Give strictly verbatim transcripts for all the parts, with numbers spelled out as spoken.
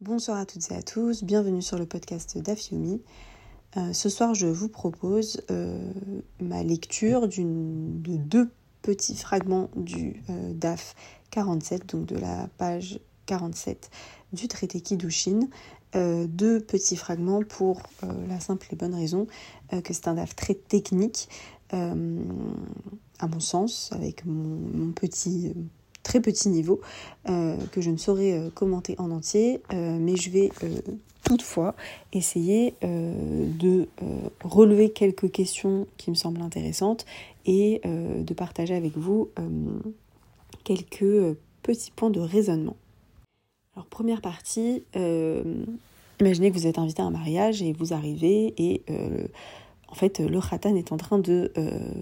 Bonsoir à toutes et à tous, bienvenue sur le podcast Daf Yummy. Euh, ce soir, je vous propose euh, ma lecture d'une, de deux petits fragments du euh, Daf quarante-sept, donc de la page quarante-sept du traité Kiddoushin. Euh, deux petits fragments pour euh, la simple et bonne raison euh, que c'est un Daf très technique, euh, à mon sens, avec mon, mon petit... Euh, très petit niveau, euh, que je ne saurais euh, commenter en entier, euh, mais je vais euh, toutefois essayer euh, de euh, relever quelques questions qui me semblent intéressantes et euh, de partager avec vous euh, quelques euh, petits points de raisonnement. Alors, première partie, euh, imaginez que vous êtes invité à un mariage et vous arrivez et euh, en fait le khatan est en train de... Euh,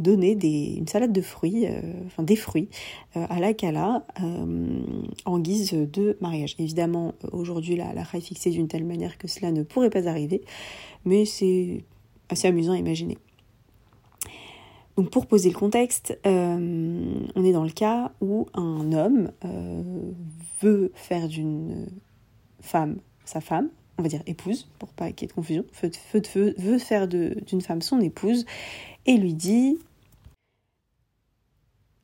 donner des, une salade de fruits, euh, enfin des fruits, euh, à la Kala euh, en guise de mariage. Évidemment, aujourd'hui, la halakha est fixée d'une telle manière que cela ne pourrait pas arriver, mais c'est assez amusant à imaginer. Donc, pour poser le contexte, euh, on est dans le cas où un homme euh, veut faire d'une femme sa femme, on va dire épouse, pour pas qu'il y ait de confusion, veut, veut, veut faire de, d'une femme son épouse, et lui dit...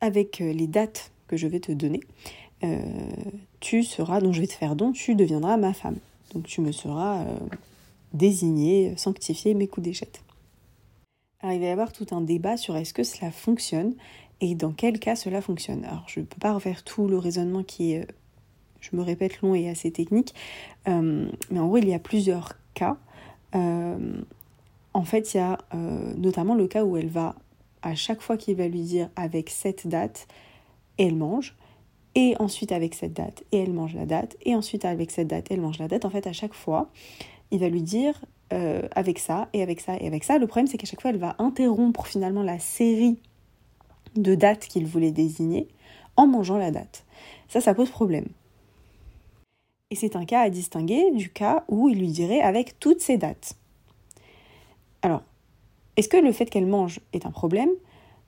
avec les dates que je vais te donner, euh, tu seras, dont je vais te faire don, tu deviendras ma femme. Donc tu me seras euh, désignée, sanctifiée, mes coups d'échette. Alors il va y avoir tout un débat sur est-ce que cela fonctionne et dans quel cas cela fonctionne. Alors je ne peux pas refaire tout le raisonnement qui est, je me répète, long et assez technique, euh, mais en gros il y a plusieurs cas. Euh, en fait il y a euh, notamment le cas où elle va à chaque fois qu'il va lui dire avec cette date, elle mange, et ensuite avec cette date, et elle mange la date, et ensuite avec cette date, elle mange la date. En fait, à chaque fois, il va lui dire euh, avec ça, et avec ça, et avec ça. Le problème, c'est qu'à chaque fois, elle va interrompre finalement la série de dates qu'il voulait désigner en mangeant la date. Ça, ça pose problème. Et c'est un cas à distinguer du cas où il lui dirait avec toutes ces dates. Alors, est-ce que le fait qu'elle mange est un problème ?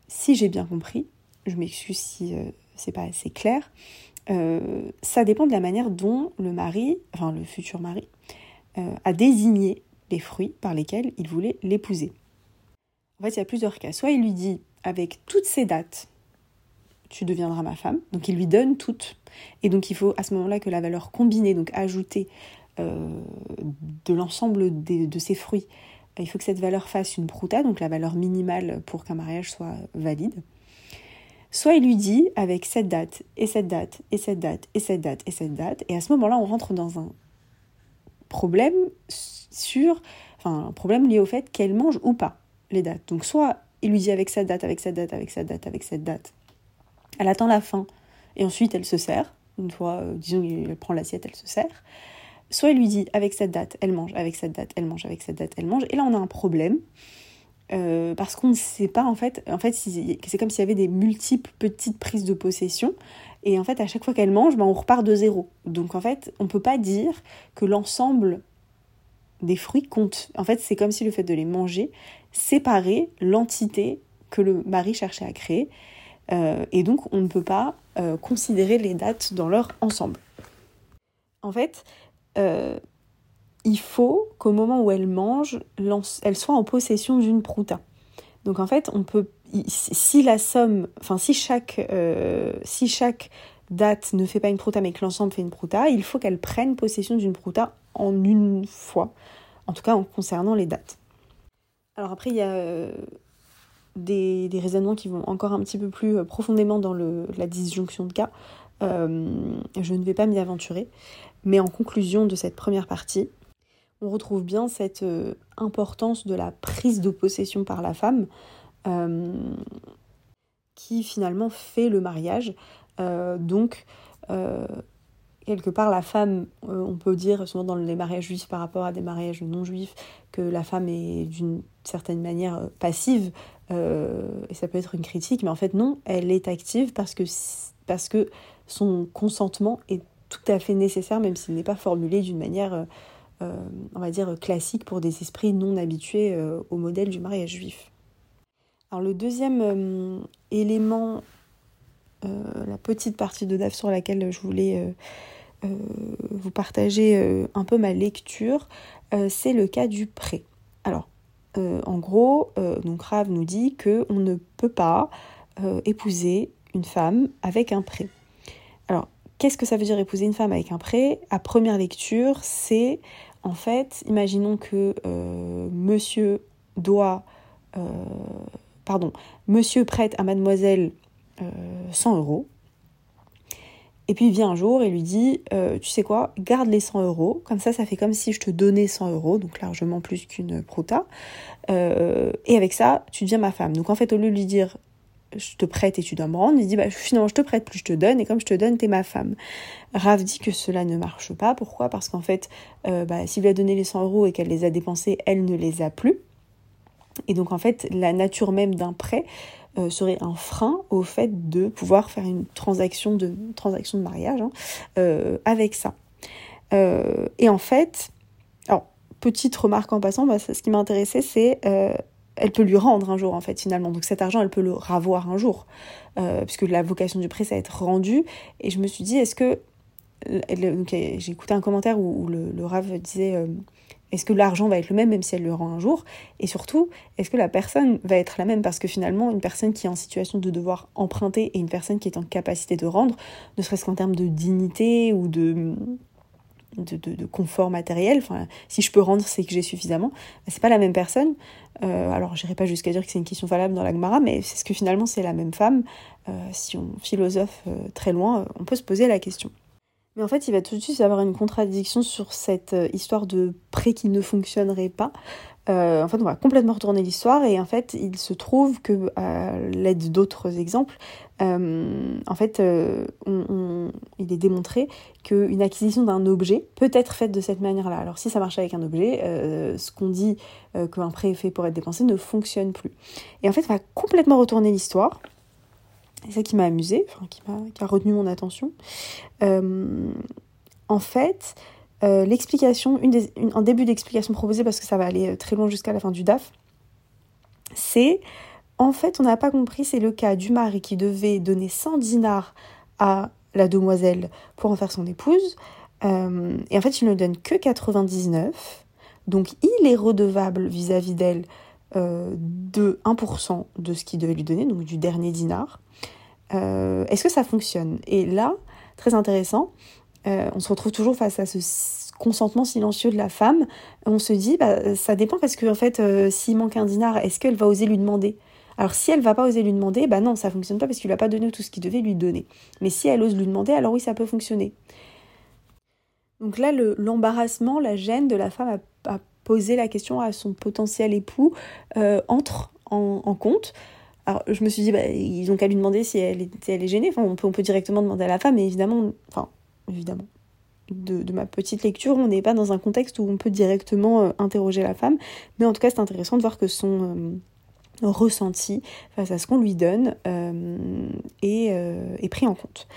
Si j'ai bien compris, je m'excuse si euh, c'est pas assez clair, euh, ça dépend de la manière dont le mari, enfin le futur mari, euh, a désigné les fruits par lesquels il voulait l'épouser. En fait, il y a plusieurs cas. Soit il lui dit, avec toutes ces dates, tu deviendras ma femme, donc il lui donne toutes. Et donc il faut à ce moment-là que la valeur combinée, donc ajoutée euh, de l'ensemble des, de ces fruits, il faut que cette valeur fasse une prouta, donc la valeur minimale pour qu'un mariage soit valide. Soit il lui dit avec cette date, et cette date, et cette date, et cette date, et cette date, et à ce moment-là, on rentre dans un problème sur, enfin, un problème lié au fait qu'elle mange ou pas les dates. Donc soit il lui dit avec cette date, avec cette date, avec cette date, avec cette date. Elle attend la fin, et ensuite elle se sert. Une fois, disons, elle prend l'assiette, elle se sert. Soit il lui dit, avec cette date, elle mange, avec cette date, elle mange, avec cette date, elle mange. Et là, on a un problème, euh, parce qu'on ne sait pas, en fait, en fait c'est comme s'il y avait des multiples petites prises de possession. Et en fait, à chaque fois qu'elle mange, ben, on repart de zéro. Donc, en fait, on ne peut pas dire que l'ensemble des fruits compte. En fait, c'est comme si le fait de les manger séparait l'entité que le mari cherchait à créer. Euh, et donc, on ne peut pas euh, considérer les dates dans leur ensemble. En fait... Euh, il faut qu'au moment où elle mange, elle soit en possession d'une prouta. Donc en fait, on peut, si la somme, enfin si chaque, euh, si chaque date ne fait pas une prouta mais que l'ensemble fait une prouta, il faut qu'elle prenne possession d'une prouta en une fois, en tout cas en concernant les dates. Alors après, il y a euh, des, des raisonnements qui vont encore un petit peu plus profondément dans le, la disjonction de cas. Euh, je ne vais pas m'y aventurer, mais en conclusion de cette première partie, on retrouve bien cette euh, importance de la prise de possession par la femme euh, qui finalement fait le mariage. Euh, donc, euh, quelque part, la femme, euh, on peut dire souvent dans les mariages juifs par rapport à des mariages non juifs, que la femme est d'une certaine manière passive, euh, et ça peut être une critique, mais en fait non, elle est active parce que... Si, parce que son consentement est tout à fait nécessaire, même s'il n'est pas formulé d'une manière, euh, on va dire, classique pour des esprits non habitués euh, au modèle du mariage juif. Alors le deuxième euh, élément, euh, la petite partie de Daf sur laquelle je voulais euh, euh, vous partager euh, un peu ma lecture, euh, c'est le cas du prêt. Alors, euh, en gros, euh, donc Rav nous dit qu'on ne peut pas euh, épouser une femme avec un prêt. Alors, qu'est-ce que ça veut dire épouser une femme avec un prêt ? À première lecture, c'est en fait, imaginons que euh, monsieur doit... Euh, pardon, monsieur prête à mademoiselle euh, cent euros, et puis il vient un jour et lui dit euh, « Tu sais quoi, garde les cent euros, comme ça, ça fait comme si je te donnais cent euros, donc largement plus qu'une prouta, euh, et avec ça, tu deviens ma femme. » Donc en fait, au lieu de lui dire « Je te prête et tu dois me rendre », il dit bah, « Finalement, je te prête plus je te donne, et comme je te donne, t'es ma femme. » Rav dit que cela ne marche pas. Pourquoi ? Parce qu'en fait, euh, bah, s'il lui a donné les cent euros et qu'elle les a dépensés, elle ne les a plus. Et donc en fait, la nature même d'un prêt euh, serait un frein au fait de pouvoir faire une transaction de, une transaction de mariage hein, euh, avec ça. Euh, et en fait, alors petite remarque en passant, bah, ça, ce qui m'a intéressée, c'est euh, elle peut lui rendre un jour en fait finalement. Donc cet argent, elle peut le ravoir un jour, euh, puisque la vocation du prêt, ça va être rendu. Et je me suis dit, est-ce que... Le, donc, j'ai écouté un commentaire où, où le, le Rav disait... Euh, Est-ce que l'argent va être le même, même si elle le rend un jour ? Et surtout, est-ce que la personne va être la même ? Parce que finalement, une personne qui est en situation de devoir emprunter et une personne qui est en capacité de rendre, ne serait-ce qu'en termes de dignité ou de, de, de, de confort matériel, enfin, si je peux rendre, c'est que j'ai suffisamment, c'est pas la même personne. Euh, alors, j'irai pas jusqu'à dire que c'est une question valable dans la Gemara, mais est-ce que finalement c'est la même femme ? euh, Si on philosophe euh, très loin, on peut se poser la question. Mais en fait, il va tout de suite y avoir une contradiction sur cette histoire de prêt qui ne fonctionnerait pas. Euh, en fait, on va complètement retourner l'histoire et en fait, il se trouve que, à l'aide d'autres exemples, euh, en fait, euh, on, on, il est démontré qu'une acquisition d'un objet peut être faite de cette manière-là. Alors, si ça marche avec un objet, euh, ce qu'on dit euh, qu'un prêt est fait pour être dépensé ne fonctionne plus. Et en fait, on va complètement retourner l'histoire. C'est ça qui m'a amusée, enfin, qui, m'a, qui a retenu mon attention. Euh, en fait, euh, l'explication, une des, une, un début d'explication proposée, parce que ça va aller très loin jusqu'à la fin du D A F, c'est, en fait, on n'a pas compris, c'est le cas du mari qui devait donner cent dinars à la demoiselle pour en faire son épouse, euh, et en fait, il ne donne que quatre-vingt-dix-neuf, donc il est redevable vis-à-vis d'elle euh, de un pour cent de ce qu'il devait lui donner, donc du dernier dinar. Euh, est-ce que ça fonctionne ? Et là, très intéressant, euh, on se retrouve toujours face à ce consentement silencieux de la femme. On se dit, bah, ça dépend parce qu'en fait, euh, s'il manque un dinar, est-ce qu'elle va oser lui demander ? Alors si elle va pas oser lui demander, bah non, ça fonctionne pas parce qu'il lui a pas donné tout ce qu'il devait lui donner. Mais si elle ose lui demander, alors oui, ça peut fonctionner. Donc là, le, l'embarrassement, la gêne de la femme à, à poser la question à son potentiel époux euh, entre en, en compte. Alors, je me suis dit, bah, ils ont qu'à lui demander si elle est, si elle est gênée. Enfin, on peut, on peut directement demander à la femme, mais évidemment, enfin, évidemment, de, de ma petite lecture, on n'est pas dans un contexte où on peut directement euh, interroger la femme. Mais en tout cas, c'est intéressant de voir que son euh, ressenti face à ce qu'on lui donne euh, est, euh, est pris en compte.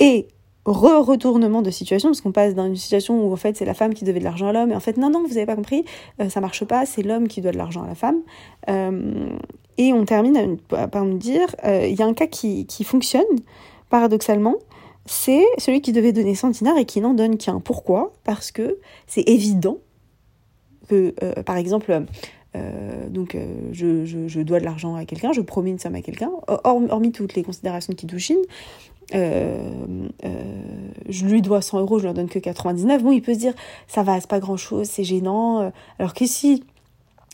Et re-retournement de situation, parce qu'on passe dans une situation où en fait c'est la femme qui devait de l'argent à l'homme, et en fait non, non, vous avez pas compris, euh, ça marche pas, c'est l'homme qui doit de l'argent à la femme. Euh, et on termine par nous dire, il euh, y a un cas qui, qui fonctionne, paradoxalement, c'est celui qui devait donner cent dinars et qui n'en donne qu'un. Pourquoi ? Parce que c'est évident que, euh, par exemple, Euh, donc euh, je, je, je dois de l'argent à quelqu'un, je promets une somme à quelqu'un, hormis, hormis toutes les considérations de Kiddoushin, euh, euh, je lui dois cent euros, je ne leur donne que quatre-vingt-dix-neuf, bon il peut se dire ça va, c'est pas grand chose, c'est gênant, alors que si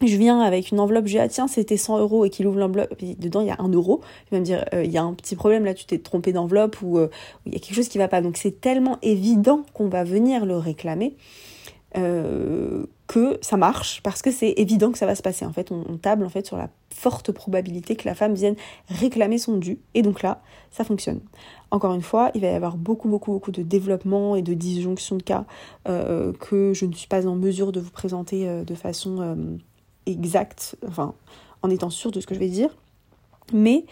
je viens avec une enveloppe, je lui dis ah tiens c'était cent euros et qu'il ouvre l'enveloppe, et dedans il y a un euro, il va me dire il euh, y a un petit problème là, tu t'es trompé d'enveloppe ou euh, il y a quelque chose qui va pas, donc c'est tellement évident qu'on va venir le réclamer euh, que ça marche, parce que c'est évident que ça va se passer. En fait, on, on table en fait, sur la forte probabilité que la femme vienne réclamer son dû. Et donc là, ça fonctionne. Encore une fois, il va y avoir beaucoup, beaucoup, beaucoup de développement et de disjonction de cas euh, que je ne suis pas en mesure de vous présenter euh, de façon euh, exacte, enfin, en étant sûre de ce que je vais dire. Mais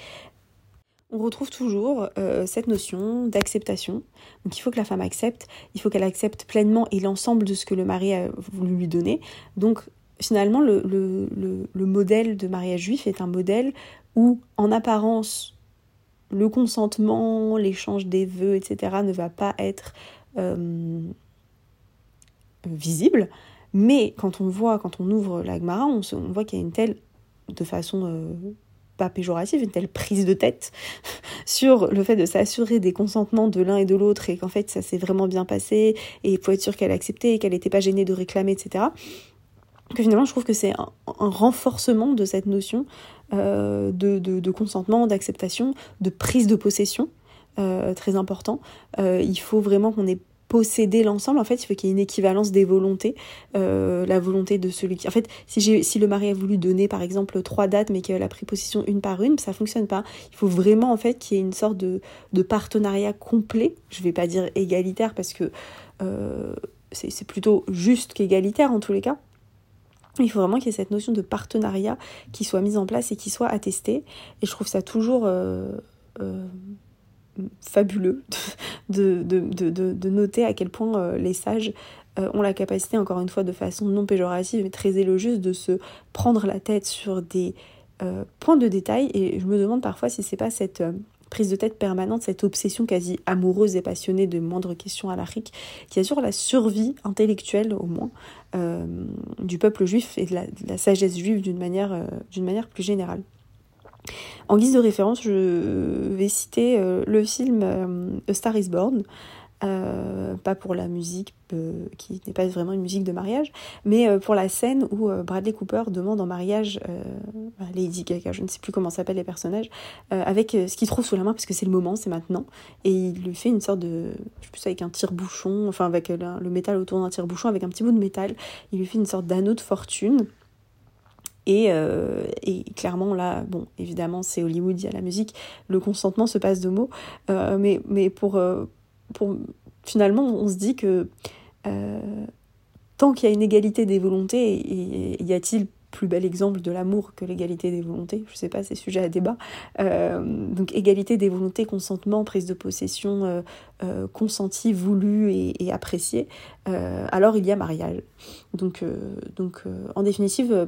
on retrouve toujours euh, cette notion d'acceptation. Donc il faut que la femme accepte, il faut qu'elle accepte pleinement et l'ensemble de ce que le mari a voulu lui donner. Donc finalement, le, le, le, le modèle de mariage juif est un modèle où, en apparence, le consentement, l'échange des vœux, et cetera ne va pas être euh, visible, mais quand on voit, quand on ouvre la Gemara, on, on voit qu'il y a une telle, de façon euh, pas péjorative, une telle prise de tête sur le fait de s'assurer des consentements de l'un et de l'autre, et qu'en fait ça s'est vraiment bien passé, et il faut être sûr qu'elle a accepté, qu'elle n'était pas gênée de réclamer, et cetera, que finalement je trouve que c'est un, un renforcement de cette notion euh, de, de, de consentement, d'acceptation, de prise de possession, euh, très important. Euh, il faut vraiment qu'on ait possédé l'ensemble, en fait, il faut qu'il y ait une équivalence des volontés, euh, la volonté de celui qui... En fait, si, j'ai, si le mari a voulu donner, par exemple, trois dates, mais qu'elle a pris possession une par une, ça ne fonctionne pas. Il faut vraiment, en fait, qu'il y ait une sorte de, de partenariat complet, je ne vais pas dire égalitaire, parce que euh, c'est, c'est plutôt juste qu'égalitaire, en tous les cas. Il faut vraiment qu'il y ait cette notion de partenariat qui soit mise en place et qui soit attestée. Et je trouve ça toujours euh, euh, fabuleux de, de, de, de, de noter à quel point euh, les sages euh, ont la capacité, encore une fois, de façon non péjorative, mais très élogieuse, de se prendre la tête sur des euh, points de détail. Et je me demande parfois si c'est pas cette... Euh, prise de tête permanente, cette obsession quasi amoureuse et passionnée de moindres questions halakhiques qui assure la survie intellectuelle au moins euh, du peuple juif et de la, de la sagesse juive d'une manière, euh, d'une manière plus générale. En guise de référence, je vais citer euh, le film euh, A Star is Born, euh, pas pour la musique euh, qui n'est pas vraiment une musique de mariage, mais euh, pour la scène où euh, Bradley Cooper demande en mariage... Euh, Lady Gaga, je ne sais plus comment s'appellent les personnages, euh, avec euh, ce qu'il trouve sous la main, parce que c'est le moment, c'est maintenant, et il lui fait une sorte de, je sais plus, avec un tire-bouchon, enfin avec euh, le métal autour d'un tire-bouchon, avec un petit bout de métal, il lui fait une sorte d'anneau de fortune, et, euh, et clairement là, bon, évidemment c'est Hollywood, il y a la musique, le consentement se passe de mots, euh, mais, mais pour, euh, pour... Finalement, on se dit que euh, tant qu'il y a une égalité des volontés, y, y a-t-il plus bel exemple de l'amour que l'égalité des volontés, je sais pas, c'est sujet à débat. Euh, donc égalité des volontés, consentement, prise de possession, euh, euh, consenti, voulu et, et apprécié, euh, alors il y a mariage. Donc, euh, donc euh, en définitive, euh,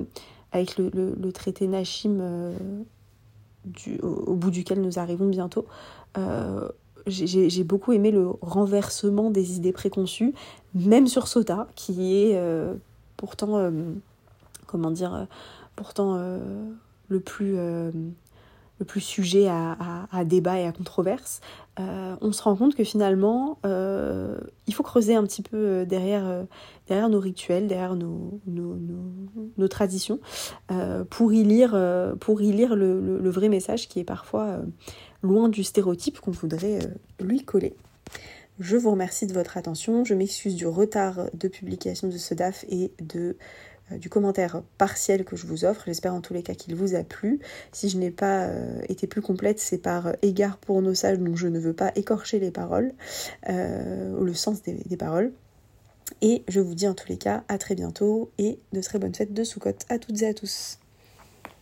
avec le, le, le traité Nashim euh, du, au, au bout duquel nous arrivons bientôt, euh, J'ai, j'ai beaucoup aimé le renversement des idées préconçues, même sur Sota, qui est euh, pourtant, euh, comment dire, euh, pourtant euh, le plus, euh, le plus sujet à, à, à débat et à controverse. Euh, on se rend compte que finalement, euh, il faut creuser un petit peu derrière, euh, derrière nos rituels, derrière nos, nos, nos, nos traditions, euh, pour y lire, euh, pour y lire le, le, le vrai message qui est parfois... Euh, loin du stéréotype qu'on voudrait euh, lui coller. Je vous remercie de votre attention, je m'excuse du retard de publication de ce D A F et de, euh, du commentaire partiel que je vous offre, j'espère en tous les cas qu'il vous a plu. Si je n'ai pas euh, été plus complète, c'est par euh, égard pour nos sages, donc je ne veux pas écorcher les paroles, euh, ou le sens des, des paroles. Et je vous dis en tous les cas à très bientôt et de très bonnes fêtes de Soukhot à toutes et à tous.